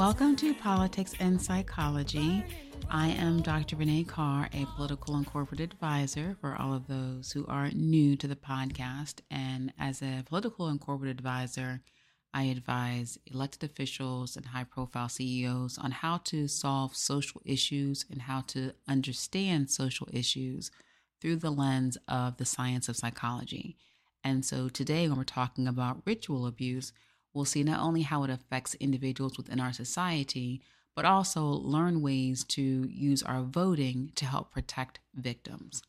Welcome to Politics and Psychology. I am Dr. Renee Carr, a political and corporate advisor for all of those who are new to the podcast. And as a political and corporate advisor, I advise elected officials and high-profile CEOs on how to solve social issues and how to understand social issues through the lens of the science of psychology. And so today, when we're talking about ritual abuse, we'll see not only how it affects individuals within our society, but also learn ways to use our voting to help protect victims.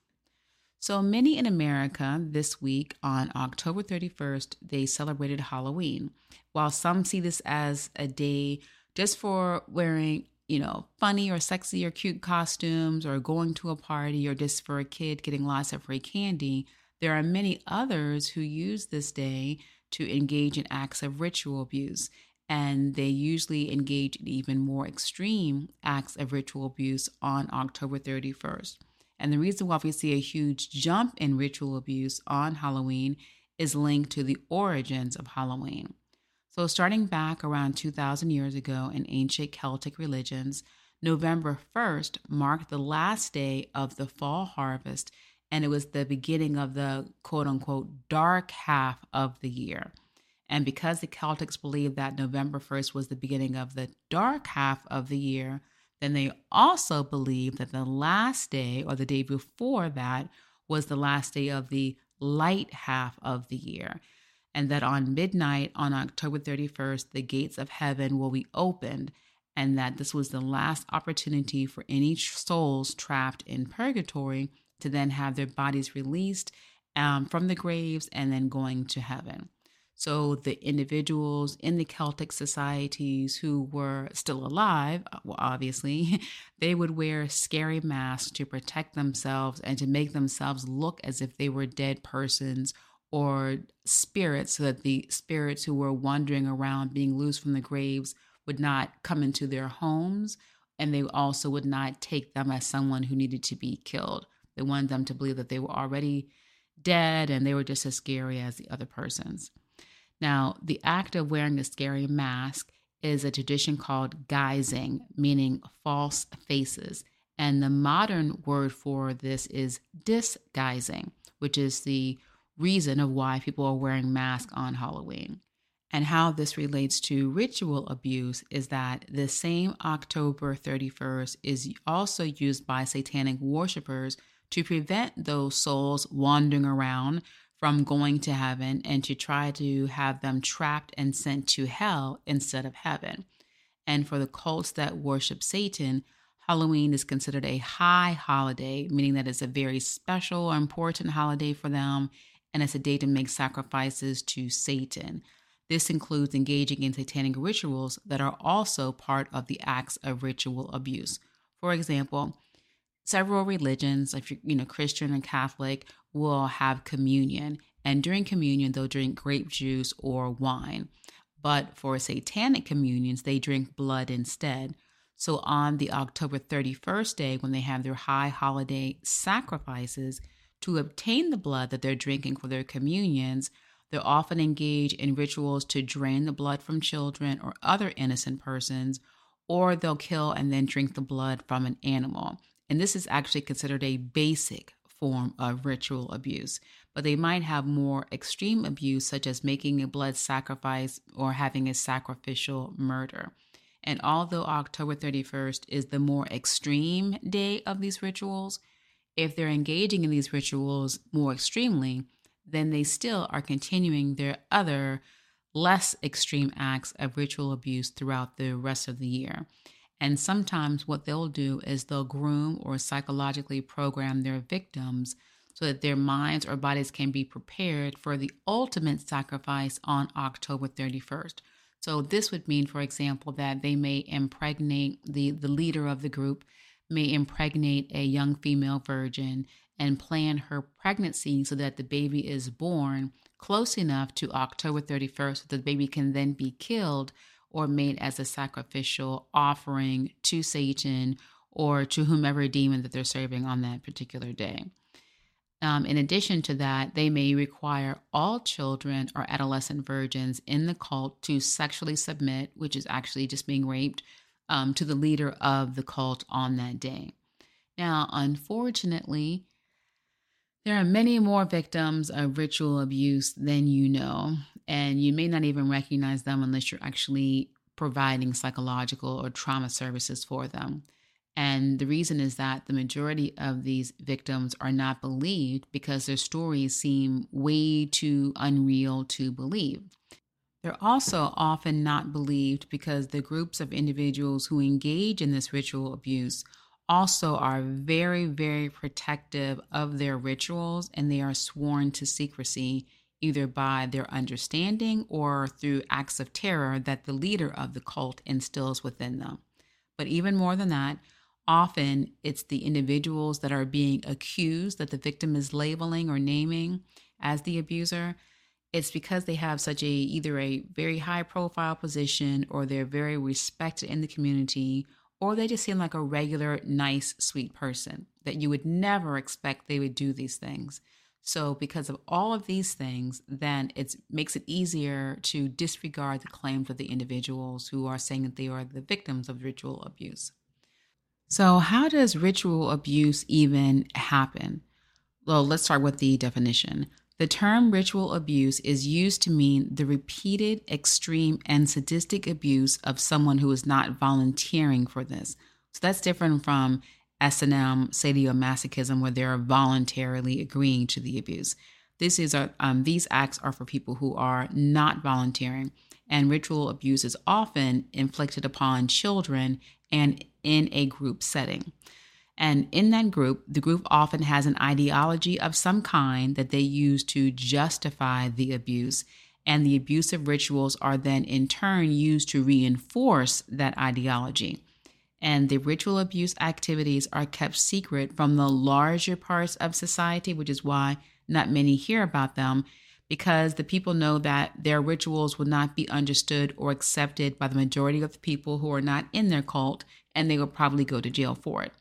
So many in America this week on October 31st, they celebrated Halloween. While some see this as a day just for wearing, funny or sexy or cute costumes or going to a party or just for a kid getting lots of free candy, there are many others who use this day to engage in acts of ritual abuse. And they usually engage in even more extreme acts of ritual abuse on October 31st. And the reason why we see a huge jump in ritual abuse on Halloween is linked to the origins of Halloween. So starting back around 2,000 years ago in ancient Celtic religions, November 1st marked the last day of the fall harvest, and it was the beginning of the quote-unquote dark half of the year. And because the Celtics believed that November 1st was the beginning of the dark half of the year, then they also believed that the last day or the day before that was the last day of the light half of the year. And that on midnight on October 31st, the gates of heaven will be opened, and that this was the last opportunity for any souls trapped in purgatory to then have their bodies released from the graves and then going to heaven. So the individuals in the Celtic societies who were still alive, well, obviously, they would wear scary masks to protect themselves and to make themselves look as if they were dead persons or spirits, so that the spirits who were wandering around being loose from the graves would not come into their homes, and they also would not take them as someone who needed to be killed. They wanted them to believe that they were already dead and they were just as scary as the other persons. Now, the act of wearing a scary mask is a tradition called guising, meaning false faces. And the modern word for this is disguising, which is the reason of why people are wearing masks on Halloween. And how this relates to ritual abuse is that the same October 31st is also used by satanic worshipers to prevent those souls wandering around from going to heaven, and to try to have them trapped and sent to hell instead of heaven. And for the cults that worship Satan, Halloween is considered a high holiday, meaning that it's a very special or important holiday for them, and it's a day to make sacrifices to Satan. This includes engaging in satanic rituals that are also part of the acts of ritual abuse. For example, several religions, if you're Christian and Catholic, will have communion. And during communion, they'll drink grape juice or wine. But for satanic communions, they drink blood instead. So on the October 31st day, when they have their high holiday sacrifices, to obtain the blood that they're drinking for their communions, they're often engaged in rituals to drain the blood from children or other innocent persons, or they'll kill and then drink the blood from an animal. And this is actually considered a basic form of ritual abuse, but they might have more extreme abuse, such as making a blood sacrifice or having a sacrificial murder. And although October 31st is the more extreme day of these rituals, if they're engaging in these rituals more extremely, then they still are continuing their other less extreme acts of ritual abuse throughout the rest of the year. And sometimes what they'll do is they'll groom or psychologically program their victims so that their minds or bodies can be prepared for the ultimate sacrifice on October 31st. So this would mean, for example, that they may impregnate the leader of the group, may impregnate a young female virgin and plan her pregnancy so that the baby is born close enough to October 31st so that the baby can then be killed or made as a sacrificial offering to Satan or to whomever demon that they're serving on that particular day. In addition to that, they may require all children or adolescent virgins in the cult to sexually submit, which is actually just being raped, to the leader of the cult on that day. Now, unfortunately, there are many more victims of ritual abuse than you know, and you may not even recognize them unless you're actually providing psychological or trauma services for them. And the reason is that the majority of these victims are not believed because their stories seem way too unreal to believe. They're also often not believed because the groups of individuals who engage in this ritual abuse also are very, very protective of their rituals, and they are sworn to secrecy either by their understanding or through acts of terror that the leader of the cult instills within them. But even more than that, often it's the individuals that are being accused that the victim is labeling or naming as the abuser. It's because they have such either a very high profile position, or they're very respected in the community, or they just seem like a regular, nice, sweet person that you would never expect they would do these things. So because of all of these things, then it makes it easier to disregard the claims of the individuals who are saying that they are the victims of ritual abuse. So how does ritual abuse even happen? Well, let's start with the definition. The term ritual abuse is used to mean the repeated, extreme, and sadistic abuse of someone who is not volunteering for this. So that's different from S&M, sadomasochism, where they're voluntarily agreeing to the abuse. These acts are for people who are not volunteering, and ritual abuse is often inflicted upon children and in a group setting. And in that group, the group often has an ideology of some kind that they use to justify the abuse, and the abusive rituals are then in turn used to reinforce that ideology. And the ritual abuse activities are kept secret from the larger parts of society, which is why not many hear about them, because the people know that their rituals will not be understood or accepted by the majority of the people who are not in their cult, and they will probably go to jail for it.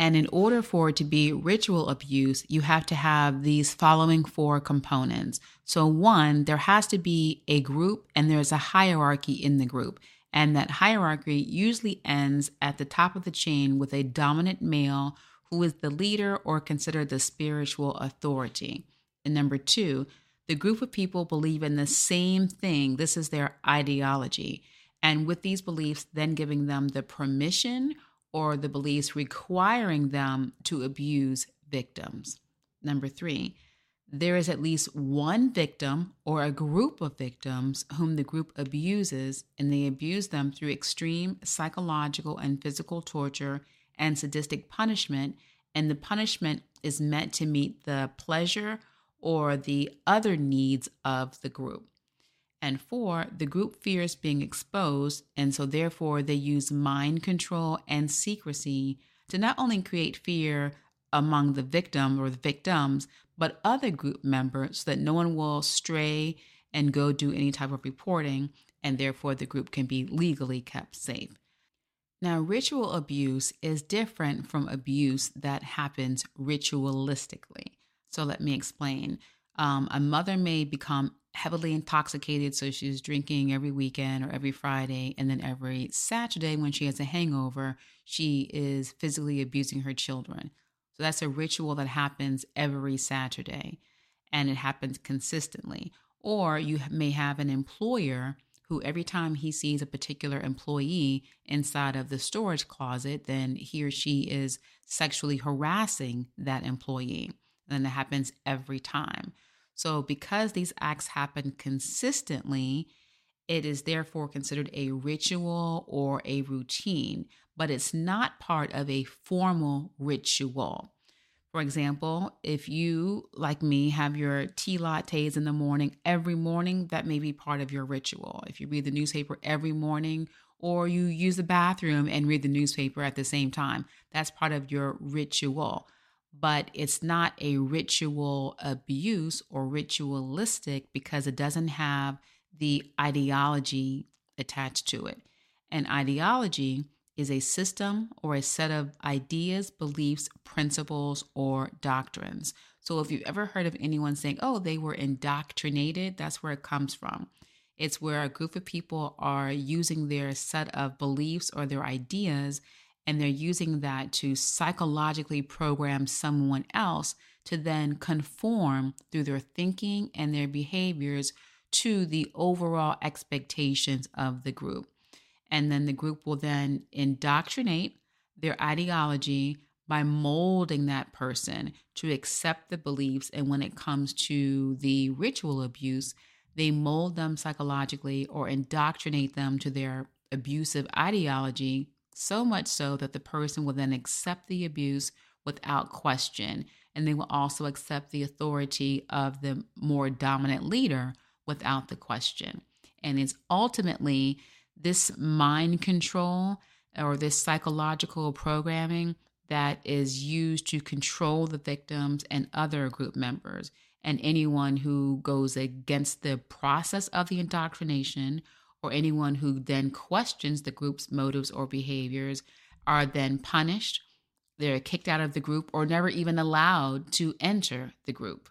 And in order for it to be ritual abuse, you have to have these following four components. So one, there has to be a group, and there's a hierarchy in the group. And that hierarchy usually ends at the top of the chain with a dominant male who is the leader or considered the spiritual authority. And number two, the group of people believe in the same thing. This is their ideology. And with these beliefs, then giving them the permission or the beliefs requiring them to abuse victims. Number three, there is at least one victim or a group of victims whom the group abuses, and they abuse them through extreme psychological and physical torture and sadistic punishment, and the punishment is meant to meet the pleasure or the other needs of the group. And four, the group fears being exposed, and so therefore they use mind control and secrecy to not only create fear among the victim or the victims, but other group members so that no one will stray and go do any type of reporting, and therefore the group can be legally kept safe. Now, ritual abuse is different from abuse that happens ritualistically. So let me explain. A mother may become heavily intoxicated, so she's drinking every weekend or every Friday, and then every Saturday when she has a hangover, she is physically abusing her children. So that's a ritual that happens every Saturday, and it happens consistently. Or you may have an employer who every time he sees a particular employee inside of the storage closet, then he or she is sexually harassing that employee. And that happens every time. So because these acts happen consistently, it is therefore considered a ritual or a routine, but it's not part of a formal ritual. For example, if you, like me, have your tea lattes in the morning every morning, that may be part of your ritual. If you read the newspaper every morning, or you use the bathroom and read the newspaper at the same time, that's part of your ritual. But it's not a ritual abuse or ritualistic because it doesn't have the ideology attached to it. An ideology is a system or a set of ideas, beliefs, principles, or doctrines. So if you've ever heard of anyone saying, oh, they were indoctrinated, that's where it comes from. It's where a group of people are using their set of beliefs or their ideas, and they're using that to psychologically program someone else to then conform through their thinking and their behaviors to the overall expectations of the group. And then the group will then indoctrinate their ideology by molding that person to accept the beliefs. And when it comes to the ritual abuse, they mold them psychologically or indoctrinate them to their abusive ideology, so much so that the person will then accept the abuse without question. And they will also accept the authority of the more dominant leader without the question. And it's ultimately this mind control or this psychological programming that is used to control the victims and other group members. And anyone who goes against the process of the indoctrination, or anyone who then questions the group's motives or behaviors, are then punished. They're kicked out of the group or never even allowed to enter the group.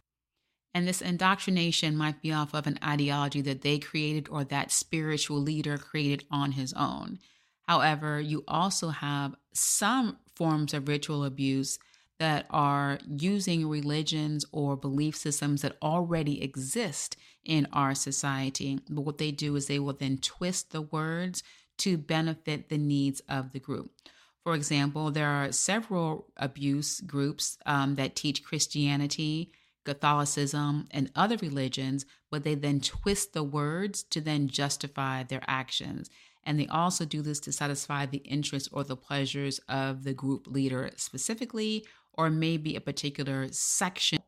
And this indoctrination might be off of an ideology that they created or that spiritual leader created on his own. However, you also have some forms of ritual abuse that are using religions or belief systems that already exist in our society. But what they do is they will then twist the words to benefit the needs of the group. For example, there are several abuse groups that teach Christianity, Catholicism, and other religions, but they then twist the words to then justify their actions. And they also do this to satisfy the interests or the pleasures of the group leader specifically, or maybe a particular section.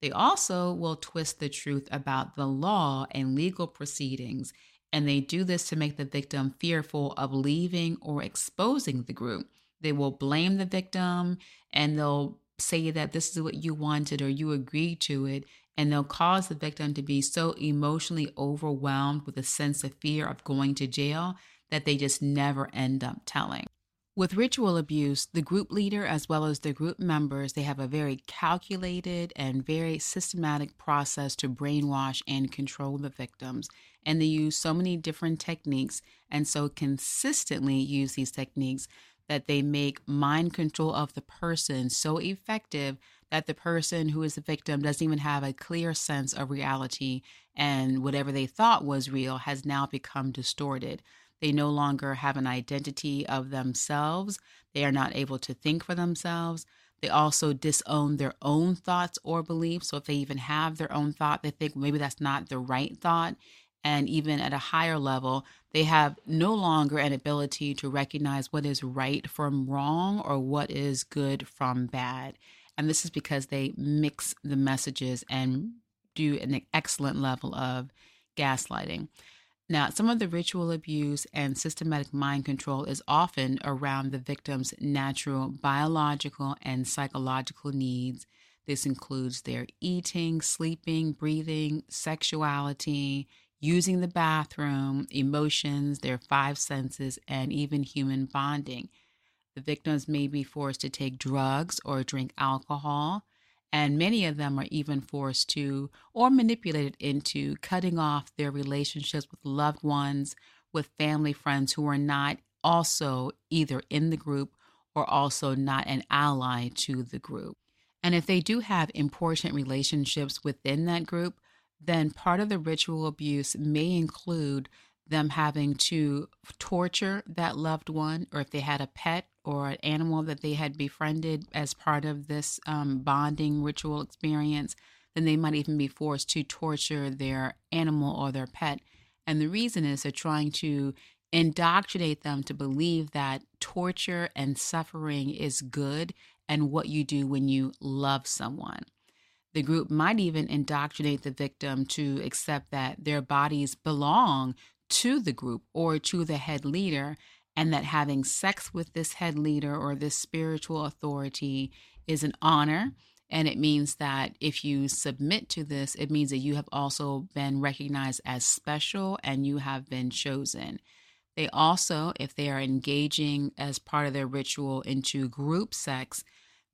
They also will twist the truth about the law and legal proceedings, and they do this to make the victim fearful of leaving or exposing the group. They will blame the victim, and they'll say that this is what you wanted or you agreed to it, and they'll cause the victim to be so emotionally overwhelmed with a sense of fear of going to jail that they just never end up telling. With ritual abuse, the group leader as well as the group members, they have a very calculated and very systematic process to brainwash and control the victims. And they use so many different techniques, and so consistently use these techniques that they make mind control of the person so effective that the person who is the victim doesn't even have a clear sense of reality, and whatever they thought was real has now become distorted. They no longer have an identity of themselves. They are not able to think for themselves. They also disown their own thoughts or beliefs. So if they even have their own thought, they think maybe that's not the right thought. And even at a higher level, they have no longer an ability to recognize what is right from wrong or what is good from bad. And this is because they mix the messages and do an excellent level of gaslighting. Now, some of the ritual abuse and systematic mind control is often around the victim's natural biological and psychological needs. This includes their eating, sleeping, breathing, sexuality, using the bathroom, emotions, their five senses, and even human bonding. The victims may be forced to take drugs or drink alcohol, and many of them are even forced to or manipulated into cutting off their relationships with loved ones, with family friends who are not also either in the group or also not an ally to the group. And if they do have important relationships within that group, then part of the ritual abuse may include them having to torture that loved one, or if they had a pet or an animal that they had befriended as part of this bonding ritual experience, then they might even be forced to torture their animal or their pet. And the reason is they're trying to indoctrinate them to believe that torture and suffering is good and what you do when you love someone. The group might even indoctrinate the victim to accept that their bodies belong to the group or to the head leader, and that having sex with this head leader or this spiritual authority is an honor. And it means that if you submit to this, it means that you have also been recognized as special and you have been chosen. They also, if they are engaging as part of their ritual into group sex,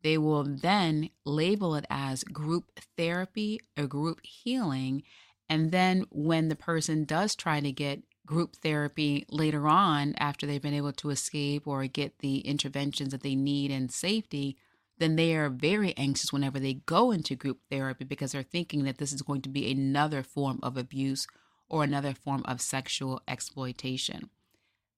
They will then label it as group therapy or group healing. And then when the person does try to get group therapy later on, after they've been able to escape or get the interventions that they need and safety, then they are very anxious whenever they go into group therapy because they're thinking that this is going to be another form of abuse or another form of sexual exploitation.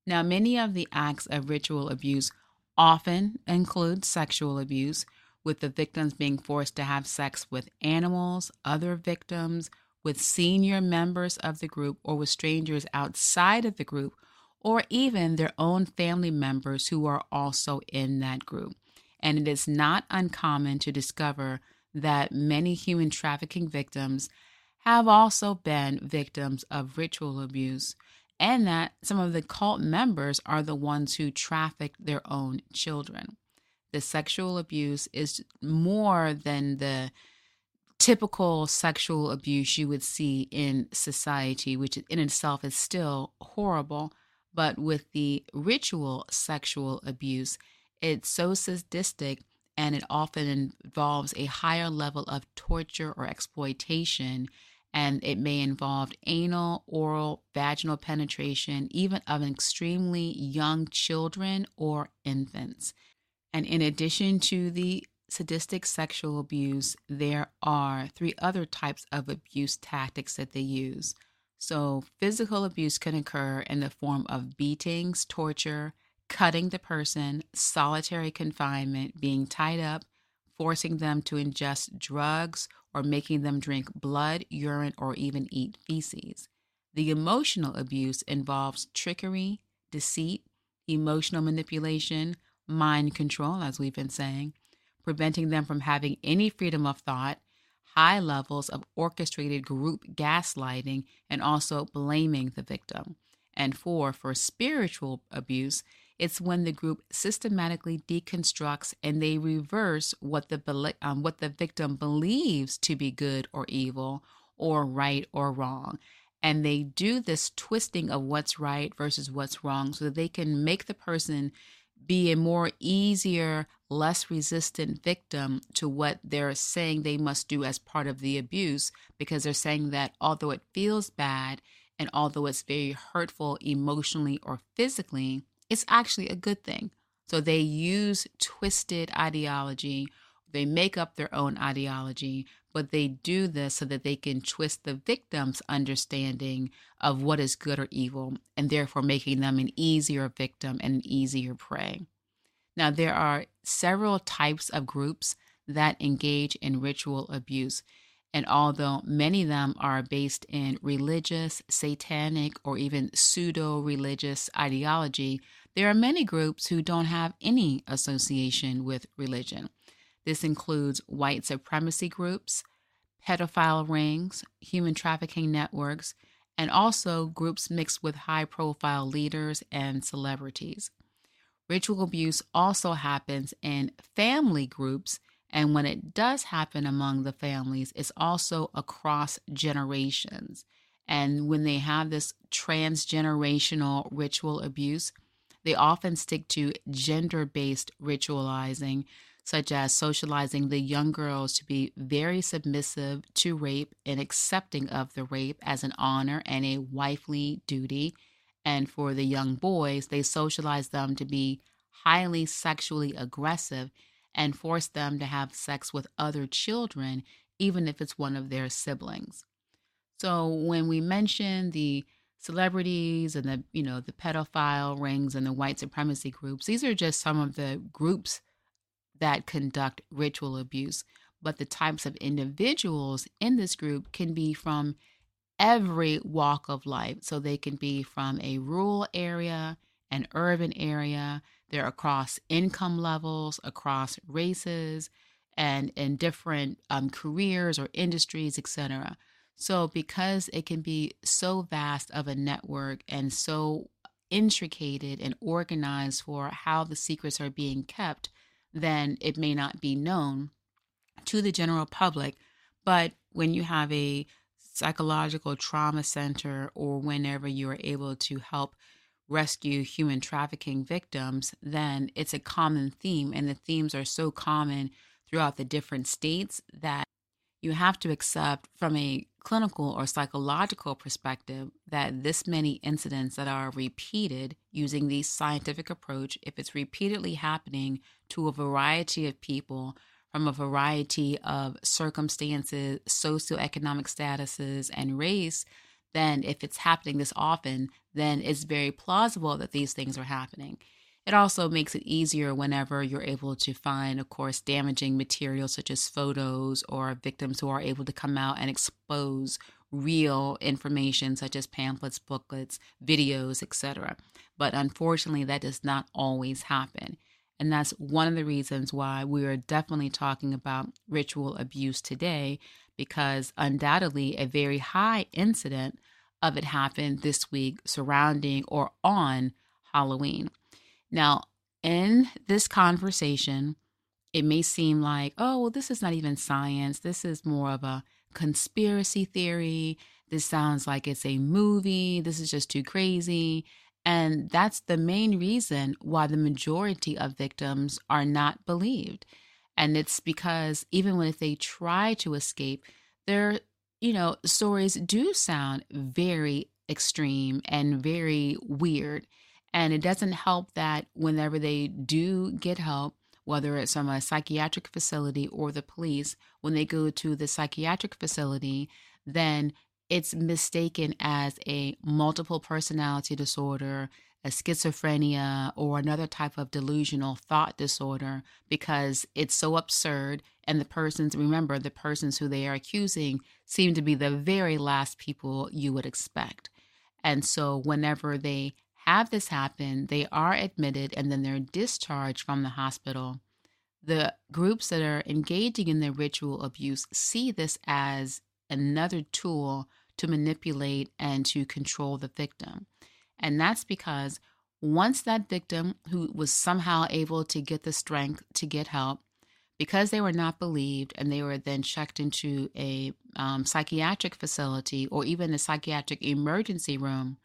Now, many of the acts of ritual abuse often include sexual abuse, with the victims being forced to have sex with animals, other victims, with senior members of the group, or with strangers outside of the group, or even their own family members who are also in that group. And it is not uncommon to discover that many human trafficking victims have also been victims of ritual abuse, and that some of the cult members are the ones who traffic their own children. The sexual abuse is more than the typical sexual abuse you would see in society, which in itself is still horrible. But with the ritual sexual abuse, it's so sadistic and it often involves a higher level of torture or exploitation. And it may involve anal, oral, vaginal penetration, even of extremely young children or infants. And in addition to the sadistic sexual abuse, there are three other types of abuse tactics that they use. So physical abuse can occur in the form of beatings, torture, cutting the person, solitary confinement, being tied up, forcing them to ingest drugs, or making them drink blood, urine, or even eat feces. The emotional abuse involves trickery, deceit, emotional manipulation, mind control, as we've been saying, preventing them from having any freedom of thought, high levels of orchestrated group gaslighting, and also blaming the victim. And for spiritual abuse, it's when the group systematically deconstructs and they reverse what the victim believes to be good or evil or right or wrong. And they do this twisting of what's right versus what's wrong so that they can make the person be a more easier, less resistant victim to what they're saying they must do as part of the abuse, because they're saying that although it feels bad and although it's very hurtful emotionally or physically, it's actually a good thing. So they use twisted ideology. They make up their own ideology, but they do this so that they can twist the victim's understanding of what is good or evil, and therefore making them an easier victim and an easier prey. Now, there are several types of groups that engage in ritual abuse. And although many of them are based in religious, satanic, or even pseudo-religious ideology, there are many groups who don't have any association with religion. This includes white supremacy groups, pedophile rings, human trafficking networks, and also groups mixed with high-profile leaders and celebrities. Ritual abuse also happens in family groups. And when it does happen among the families, it's also across generations. And when they have this transgenerational ritual abuse, they often stick to gender-based ritualizing, such as socializing the young girls to be very submissive to rape and accepting of the rape as an honor and a wifely duty. And for the young boys, they socialize them to be highly sexually aggressive and force them to have sex with other children, even if it's one of their siblings. So when we mention the celebrities and the pedophile rings and the white supremacy groups, these are just some of the groups that conduct ritual abuse. But the types of individuals in this group can be from every walk of life. So they can be from a rural area, an urban area. They're across income levels, across races, and in different careers or industries, etc. So because it can be so vast of a network and so intricated and organized for how the secrets are being kept, then it may not be known to the general public. But when you have a psychological trauma center or whenever you are able to help rescue human trafficking victims, then it's a common theme, and the themes are so common throughout the different states that you have to accept from a clinical or psychological perspective that this many incidents that are repeated using the scientific approach, if it's repeatedly happening to a variety of people from a variety of circumstances, socioeconomic statuses, and race, then if it's happening this often, then it's very plausible that these things are happening. It also makes it easier whenever you're able to find, of course, damaging materials such as photos or victims who are able to come out and expose real information such as pamphlets, booklets, videos, etc. But unfortunately, that does not always happen. And that's one of the reasons why we are definitely talking about ritual abuse today, because undoubtedly a very high incident of it happened this week surrounding or on Halloween. Now, in this conversation, it may seem like, oh, well, this is not even science. This is more of a conspiracy theory. This sounds like it's a movie. This is just too crazy. And that's the main reason why the majority of victims are not believed. And it's because even when if they try to escape, their, stories do sound very extreme and very weird. And it doesn't help that whenever they do get help, whether it's from a psychiatric facility or the police, when they go to the psychiatric facility, then it's mistaken as a multiple personality disorder, a schizophrenia, or another type of delusional thought disorder, because it's so absurd. And the persons who they are accusing seem to be the very last people you would expect. And so whenever they have this happen, they are admitted and then they're discharged from the hospital. The groups that are engaging in the ritual abuse see this as another tool to manipulate and to control the victim. And that's because once that victim who was somehow able to get the strength to get help, because they were not believed and they were then checked into a psychiatric facility or even a psychiatric emergency room,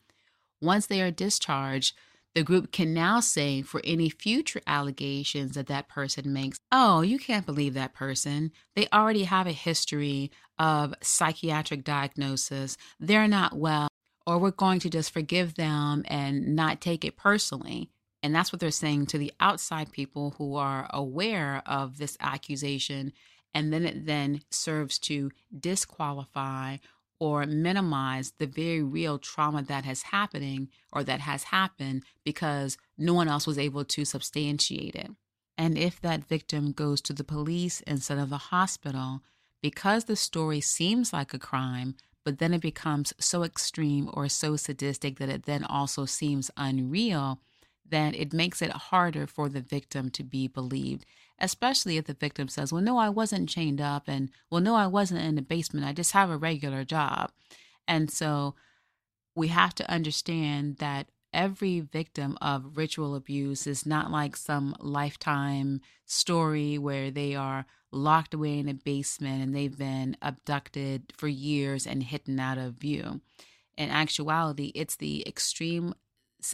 once they are discharged, the group can now say for any future allegations that that person makes, oh, you can't believe that person. They already have a history of psychiatric diagnosis. They're not well, or we're going to just forgive them and not take it personally. And that's what they're saying to the outside people who are aware of this accusation. And then it then serves to disqualify or minimize the very real trauma that has happening or that has happened because no one else was able to substantiate it. And if that victim goes to the police instead of the hospital, because the story seems like a crime, but then it becomes so extreme or so sadistic that it then also seems unreal, then it makes it harder for the victim to be believed, especially if the victim says, well, no, I wasn't chained up, and well, no, I wasn't in the basement. I just have a regular job. And so we have to understand that every victim of ritual abuse is not like some lifetime story where they are locked away in a basement and they've been abducted for years and hidden out of view. In actuality, it's the extreme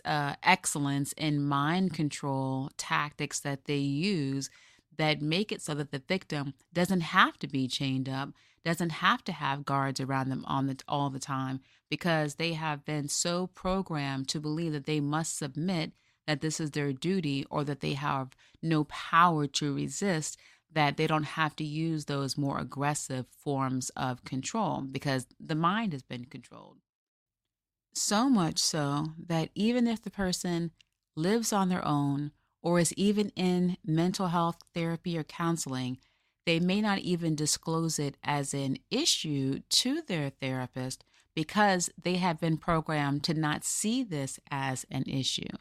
excellence in mind control tactics that they use that make it so that the victim doesn't have to be chained up, doesn't have to have guards around them all the time, because they have been so programmed to believe that they must submit, that this is their duty, or that they have no power to resist, that they don't have to use those more aggressive forms of control because the mind has been controlled. So much so that even if the person lives on their own or is even in mental health therapy or counseling, they may not even disclose it as an issue to their therapist because they have been programmed to not see this as an issue.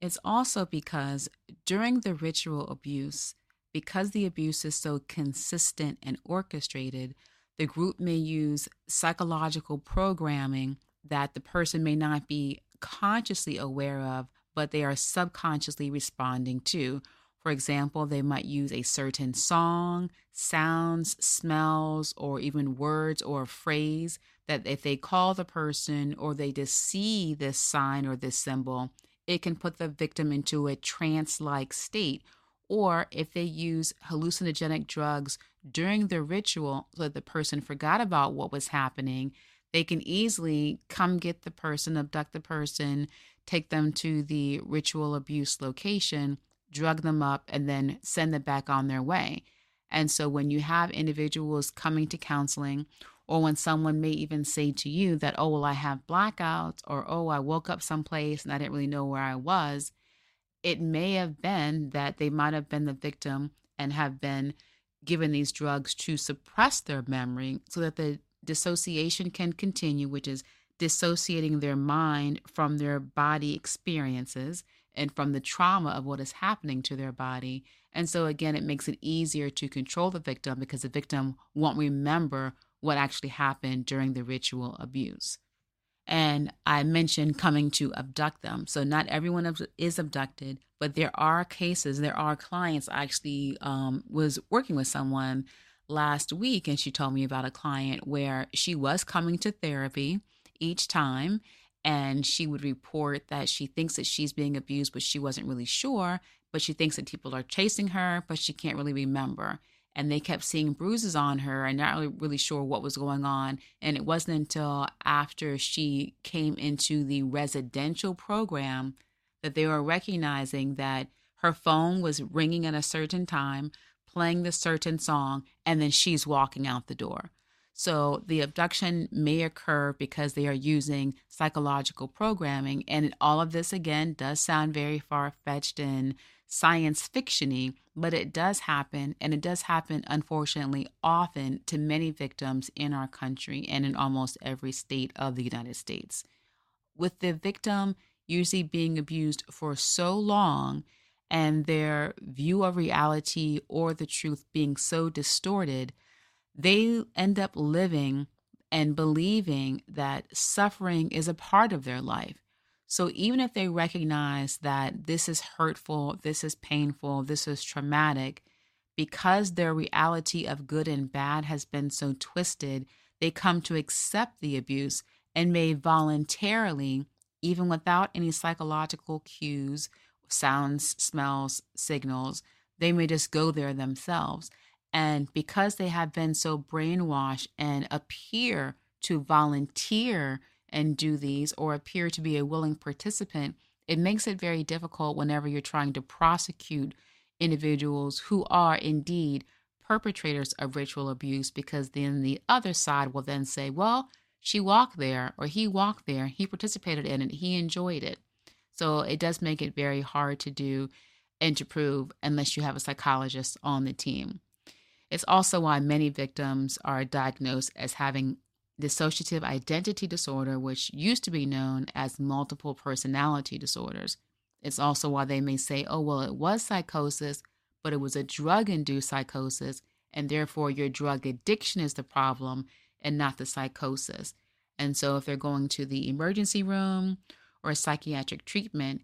It's also because during the ritual abuse, because the abuse is so consistent and orchestrated, the group may use psychological programming that the person may not be consciously aware of, but they are subconsciously responding to. For example, they might use a certain song, sounds, smells, or even words or a phrase that if they call the person or they just see this sign or this symbol, it can put the victim into a trance-like state. Or if they use hallucinogenic drugs during the ritual so that the person forgot about what was happening, they can easily come get the person, abduct the person, take them to the ritual abuse location, drug them up, and then send them back on their way. And so when you have individuals coming to counseling, or when someone may even say to you that, oh, well, I have blackouts, or, oh, I woke up someplace and I didn't really know where I was, it may have been that they might have been the victim and have been given these drugs to suppress their memory so that the dissociation can continue, which is dissociating their mind from their body experiences and from the trauma of what is happening to their body. And so again, it makes it easier to control the victim because the victim won't remember what actually happened during the ritual abuse. And I mentioned coming to abduct them. So not everyone is abducted, but there are cases, there are clients. I actually was working with someone last week and she told me about a client where she was coming to therapy each time and she would report that she thinks that she's being abused, but she wasn't really sure, but she thinks that people are chasing her, but she can't really remember. And they kept seeing bruises on her and not really sure what was going on. And it wasn't until after she came into the residential program that they were recognizing that her phone was ringing at a certain time, playing the certain song, and then she's walking out the door. So the abduction may occur because they are using psychological programming. And all of this, again, does sound very far-fetched and science fiction-y, but it does happen. And it does happen, unfortunately, often to many victims in our country and in almost every state of the United States. With the victim usually being abused for so long and their view of reality or the truth being so distorted, they end up living and believing that suffering is a part of their life. So even if they recognize that this is hurtful, this is painful, this is traumatic, because their reality of good and bad has been so twisted, they come to accept the abuse and may voluntarily, even without any psychological cues, sounds, smells, signals, they may just go there themselves. And because they have been so brainwashed and appear to volunteer and do these or appear to be a willing participant, it makes it very difficult whenever you're trying to prosecute individuals who are indeed perpetrators of ritual abuse, because then the other side will then say, well, she walked there or he walked there, he participated in it, he enjoyed it. So it does make it very hard to do and to prove unless you have a psychologist on the team. It's also why many victims are diagnosed as having dissociative identity disorder, which used to be known as multiple personality disorders. It's also why they may say, oh, well, it was psychosis, but it was a drug-induced psychosis, and therefore your drug addiction is the problem and not the psychosis. And so if they're going to the emergency room or psychiatric treatment,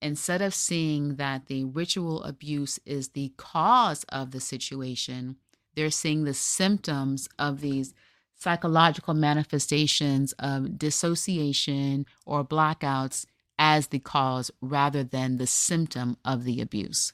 instead of seeing that the ritual abuse is the cause of the situation, they're seeing the symptoms of these psychological manifestations of dissociation or blackouts as the cause rather than the symptom of the abuse.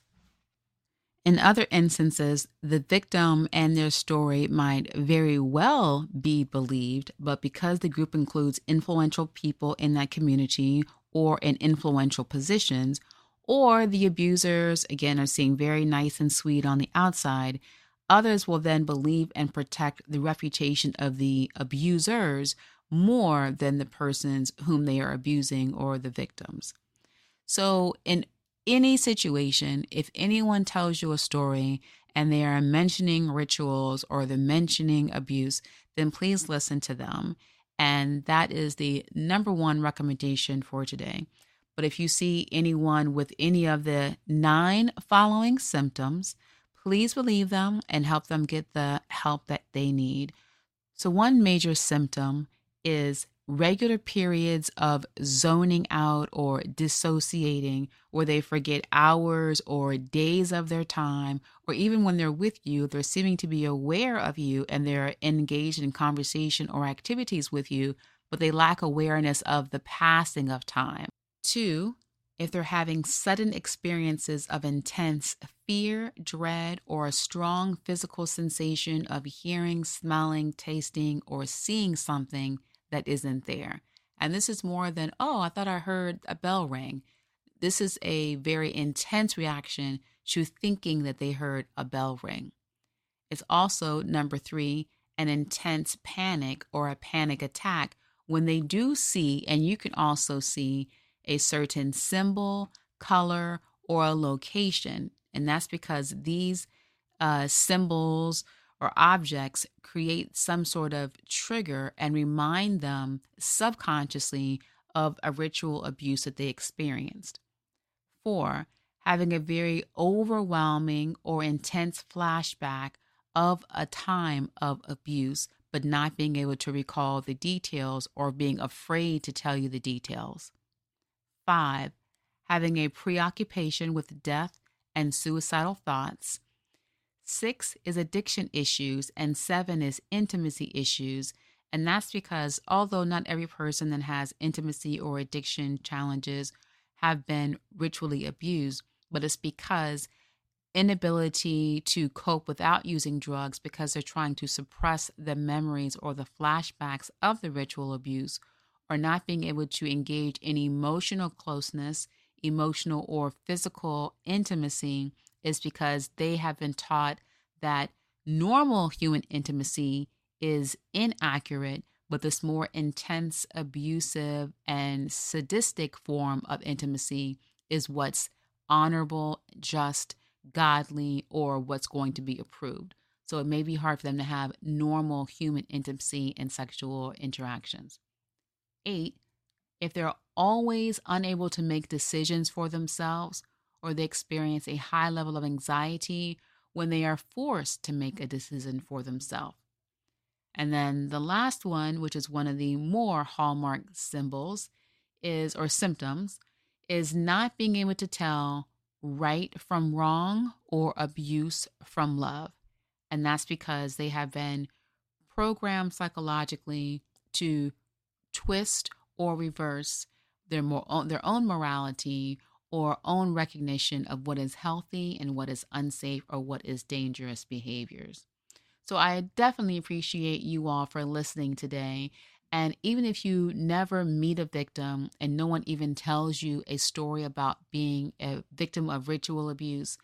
In other instances, the victim and their story might very well be believed, but because the group includes influential people in that community or in influential positions, or the abusers, again, are seen very nice and sweet on the outside, others will then believe and protect the reputation of the abusers more than the persons whom they are abusing or the victims. So in any situation, if anyone tells you a story and they are mentioning rituals or they're mentioning abuse, then please listen to them. And that is the number one recommendation for today. But if you see anyone with any of the 9 following symptoms, please believe them and help them get the help that they need. So one major symptom is regular periods of zoning out or dissociating, where they forget hours or days of their time, or even when they're with you, they're seeming to be aware of you and they're engaged in conversation or activities with you, but they lack awareness of the passing of time. 2, if they're having sudden experiences of intense fear, dread, or a strong physical sensation of hearing, smelling, tasting, or seeing something that isn't there. And this is more than, oh, I thought I heard a bell ring. This is a very intense reaction to thinking that they heard a bell ring. It's also, 3, an intense panic or a panic attack when they do see, and you can also see, a certain symbol, color, or a location. And that's because these symbols or objects create some sort of trigger and remind them subconsciously of a ritual abuse that they experienced. 4, having a very overwhelming or intense flashback of a time of abuse, but not being able to recall the details or being afraid to tell you the details. 5, having a preoccupation with death and suicidal thoughts. 6 is addiction issues, and 7 is intimacy issues. And that's because although not every person that has intimacy or addiction challenges have been ritually abused, but it's because inability to cope without using drugs because they're trying to suppress the memories or the flashbacks of the ritual abuse, or not being able to engage in emotional closeness, emotional or physical intimacy, is because they have been taught that normal human intimacy is inaccurate, but this more intense, abusive, and sadistic form of intimacy is what's honorable, just, godly, or what's going to be approved. So it may be hard for them to have normal human intimacy and sexual interactions. 8, if they're always unable to make decisions for themselves, or they experience a high level of anxiety when they are forced to make a decision for themselves. And then the last one, which is one of the more hallmark symbols is, or symptoms, is not being able to tell right from wrong or abuse from love. And that's because they have been programmed psychologically to twist or reverse their own morality or own recognition of what is healthy and what is unsafe or what is dangerous behaviors. So I definitely appreciate you all for listening today. And even if you never meet a victim and no one even tells you a story about being a victim of ritual abuse,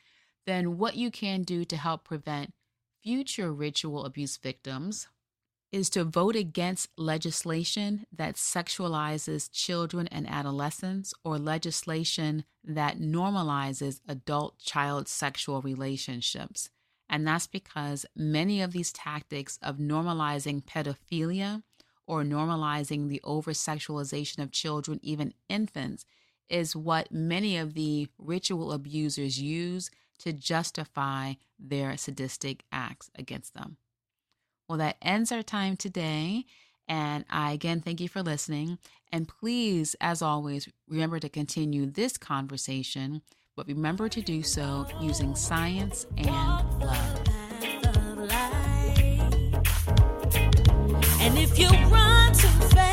then what you can do to help prevent future ritual abuse victims is to vote against legislation that sexualizes children and adolescents, or legislation that normalizes adult-child sexual relationships. And that's because many of these tactics of normalizing pedophilia or normalizing the over-sexualization of children, even infants, is what many of the ritual abusers use to justify their sadistic acts against them. Well, that ends our time today. And I again thank you for listening. And please, as always, remember to continue this conversation, but remember to do so using science and love. And if you run too fast,